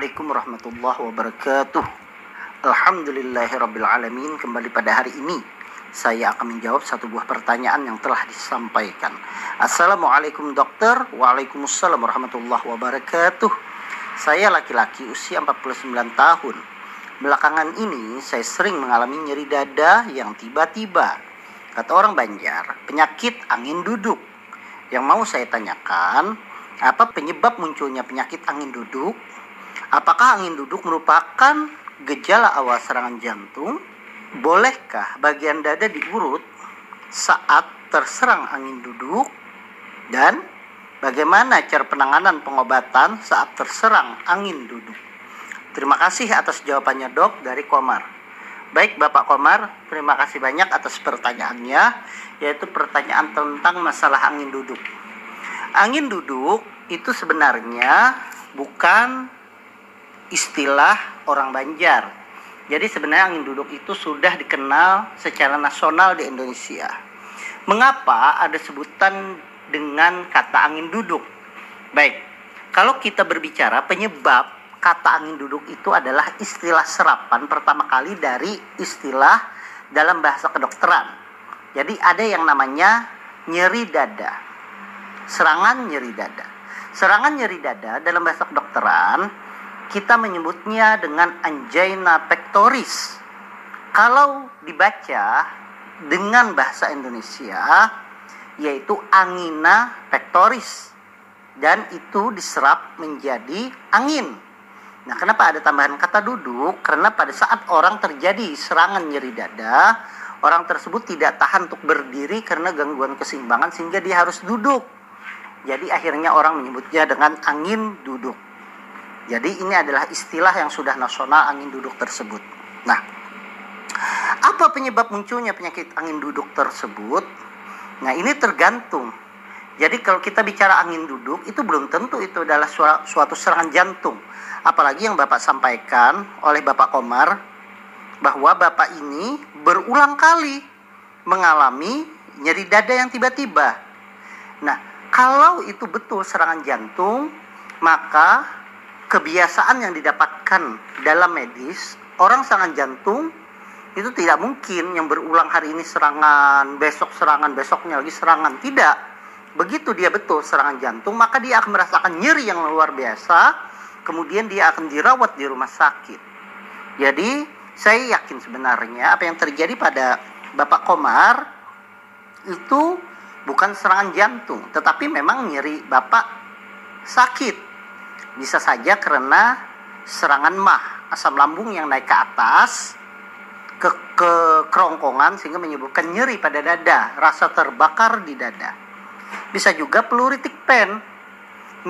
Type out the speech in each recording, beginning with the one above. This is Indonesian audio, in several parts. Assalamualaikum warahmatullahi wabarakatuh. Alhamdulillahirrabbilalamin. Kembali pada hari ini saya akan menjawab satu buah pertanyaan yang telah disampaikan. Assalamualaikum dokter. Waalaikumsalam warahmatullahi wabarakatuh. Saya laki-laki usia 49 tahun. Belakangan ini saya sering mengalami nyeri dada yang tiba-tiba. Kata orang Banjar, penyakit angin duduk. Yang mau saya tanyakan, apa penyebab munculnya penyakit angin duduk? Apakah angin duduk merupakan gejala awal serangan jantung? Bolehkah bagian dada diurut saat terserang angin duduk? Dan bagaimana cara penanganan pengobatan saat terserang angin duduk? Terima kasih atas jawabannya dok, dari Komar. Baik Bapak Komar, terima kasih banyak atas pertanyaannya, yaitu pertanyaan tentang masalah angin duduk. Angin duduk itu sebenarnya bukan istilah orang Banjar. Jadi sebenarnya angin duduk itu sudah dikenal secara nasional di Indonesia. Mengapa ada sebutan dengan kata angin duduk? Baik, kalau kita berbicara penyebab, kata angin duduk itu adalah istilah serapan pertama kali dari istilah dalam bahasa kedokteran. Jadi ada yang namanya nyeri dada. Serangan nyeri dada dalam bahasa kedokteran kita menyebutnya dengan angina pectoris. Kalau dibaca dengan bahasa Indonesia yaitu angina pectoris, dan itu diserap menjadi angin. Nah, kenapa ada tambahan kata duduk? Karena pada saat orang terjadi serangan nyeri dada, orang tersebut tidak tahan untuk berdiri karena gangguan keseimbangan sehingga dia harus duduk. Jadi akhirnya orang menyebutnya dengan angin duduk. Jadi ini adalah istilah yang sudah nasional, angin duduk tersebut. Nah, apa penyebab munculnya penyakit angin duduk tersebut? Nah, ini tergantung. Jadi kalau kita bicara angin duduk, itu belum tentu itu adalah suatu serangan jantung. Apalagi yang Bapak sampaikan oleh Bapak Komar, bahwa Bapak ini berulang kali mengalami nyeri dada yang tiba-tiba. Nah, kalau itu betul serangan jantung, maka kebiasaan yang didapatkan dalam medis, orang serangan jantung itu tidak mungkin yang berulang hari ini serangan, besoknya lagi serangan. Tidak. Begitu dia betul serangan jantung, maka dia akan merasakan nyeri yang luar biasa, kemudian dia akan dirawat di rumah sakit. Jadi, saya yakin sebenarnya apa yang terjadi pada Bapak Komar itu bukan serangan jantung, tetapi memang nyeri Bapak sakit. Bisa saja karena serangan mah, asam lambung yang naik ke atas, ke kerongkongan sehingga menyebabkan nyeri pada dada, rasa terbakar di dada. Bisa juga pleuritic pain,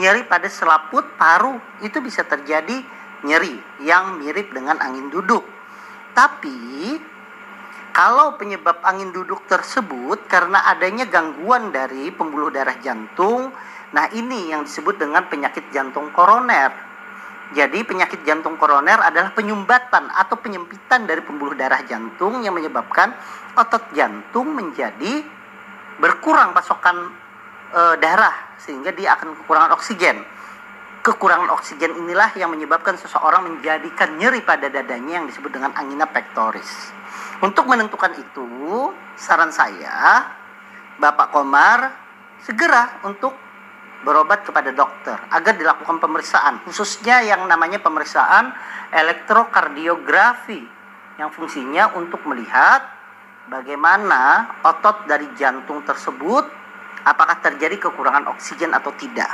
nyeri pada selaput paru, itu bisa terjadi nyeri yang mirip dengan angin duduk. Tapi kalau penyebab angin duduk tersebut karena adanya gangguan dari pembuluh darah jantung, nah ini yang disebut dengan penyakit jantung koroner. Jadi penyakit jantung koroner adalah penyumbatan atau penyempitan dari pembuluh darah jantung yang menyebabkan otot jantung menjadi berkurang pasokan darah, sehingga dia akan kekurangan oksigen. Kekurangan oksigen inilah yang menyebabkan seseorang menjadikan nyeri pada dadanya yang disebut dengan angina pectoris. Untuk menentukan itu, saran saya, Bapak Komar segera untuk berobat kepada dokter agar dilakukan pemeriksaan, khususnya yang namanya pemeriksaan elektrokardiografi, yang fungsinya untuk melihat bagaimana otot dari jantung tersebut, apakah terjadi kekurangan oksigen atau tidak.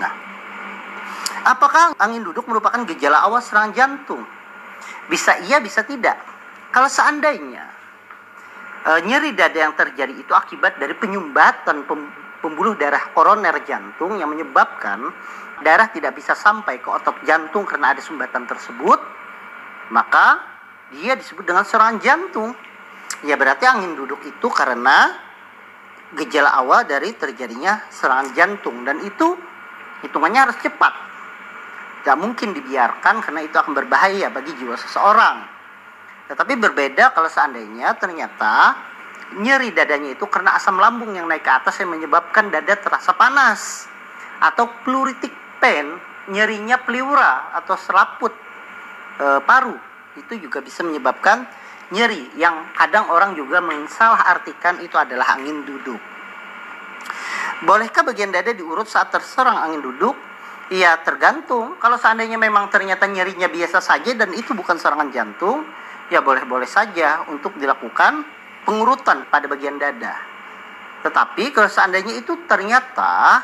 Nah, apakah angin duduk merupakan gejala awal serangan jantung? Bisa iya, bisa tidak. Kalau seandainya nyeri dada yang terjadi itu akibat dari penyumbatan pembuluh darah koroner jantung yang menyebabkan darah tidak bisa sampai ke otot jantung karena ada sumbatan tersebut, maka dia disebut dengan serangan jantung. Ya berarti angin duduk itu karena gejala awal dari terjadinya serangan jantung, dan itu hitungannya harus cepat. Tidak mungkin dibiarkan karena itu akan berbahaya bagi jiwa seseorang. Tetapi berbeda kalau seandainya ternyata nyeri dadanya itu karena asam lambung yang naik ke atas yang menyebabkan dada terasa panas, atau pleuritic pain nyerinya pleura atau selaput paru itu juga bisa menyebabkan nyeri yang kadang orang juga mensalah artikan itu adalah angin duduk. Bolehkah bagian dada diurut saat terserang angin duduk? Ya, tergantung. Kalau seandainya memang ternyata nyerinya biasa saja dan itu bukan serangan jantung, ya boleh-boleh saja untuk dilakukan pengurutan pada bagian dada. Tetapi kalau seandainya itu ternyata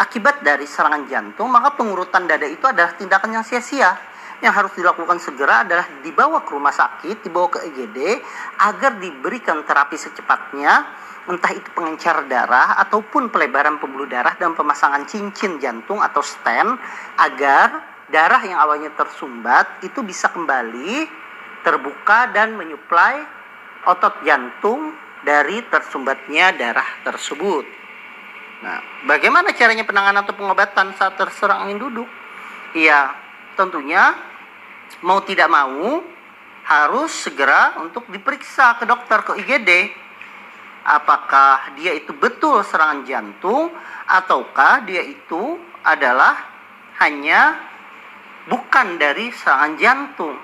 akibat dari serangan jantung, maka pengurutan dada itu adalah tindakan yang sia-sia. Yang harus dilakukan segera adalah dibawa ke rumah sakit, dibawa ke IGD agar diberikan terapi secepatnya, entah itu pengencar darah ataupun pelebaran pembuluh darah dan pemasangan cincin jantung atau stent agar darah yang awalnya tersumbat itu bisa kembali terbuka dan menyuplai otot jantung dari tersumbatnya darah tersebut. Nah, bagaimana caranya penanganan atau pengobatan saat terserang angin duduk? Iya, tentunya mau tidak mau harus segera untuk diperiksa ke dokter, ke IGD, apakah dia itu betul serangan jantung ataukah dia itu adalah hanya bukan dari serangan jantung.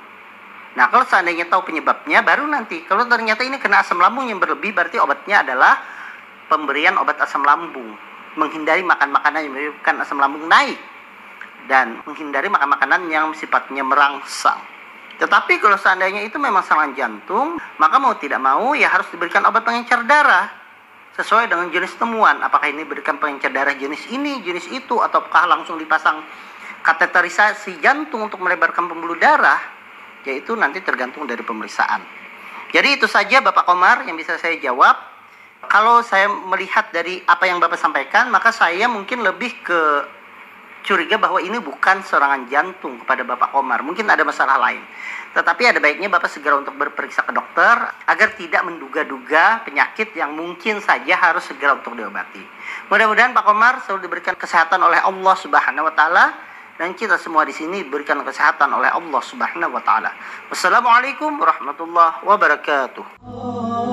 Nah, kalau seandainya tahu penyebabnya baru nanti, kalau ternyata ini kena asam lambung yang berlebih, berarti obatnya adalah pemberian obat asam lambung, menghindari makan makanan yang menyebabkan asam lambung naik dan menghindari makan makanan yang sifatnya merangsang. Tetapi kalau seandainya itu memang serangan jantung, maka mau tidak mau ya harus diberikan obat pengencer darah sesuai dengan jenis temuan. Apakah ini diberikan pengencer darah jenis ini, jenis itu, ataukah langsung dipasang kateterisasi jantung untuk melebarkan pembuluh darah, yaitu nanti tergantung dari pemeriksaan. Jadi itu saja Bapak Komar yang bisa saya jawab. Kalau saya melihat dari apa yang Bapak sampaikan, maka saya mungkin lebih ke curiga bahwa ini bukan serangan jantung kepada Bapak Komar. Mungkin ada masalah lain. Tetapi ada baiknya Bapak segera untuk berperiksa ke dokter agar tidak menduga-duga penyakit yang mungkin saja harus segera untuk diobati. Mudah-mudahan Pak Komar selalu diberikan kesehatan oleh Allah Subhanahu wa taala dan kita semua di sini diberikan kesehatan oleh Allah Subhanahu wa taala. Wassalamualaikum warahmatullahi wabarakatuh.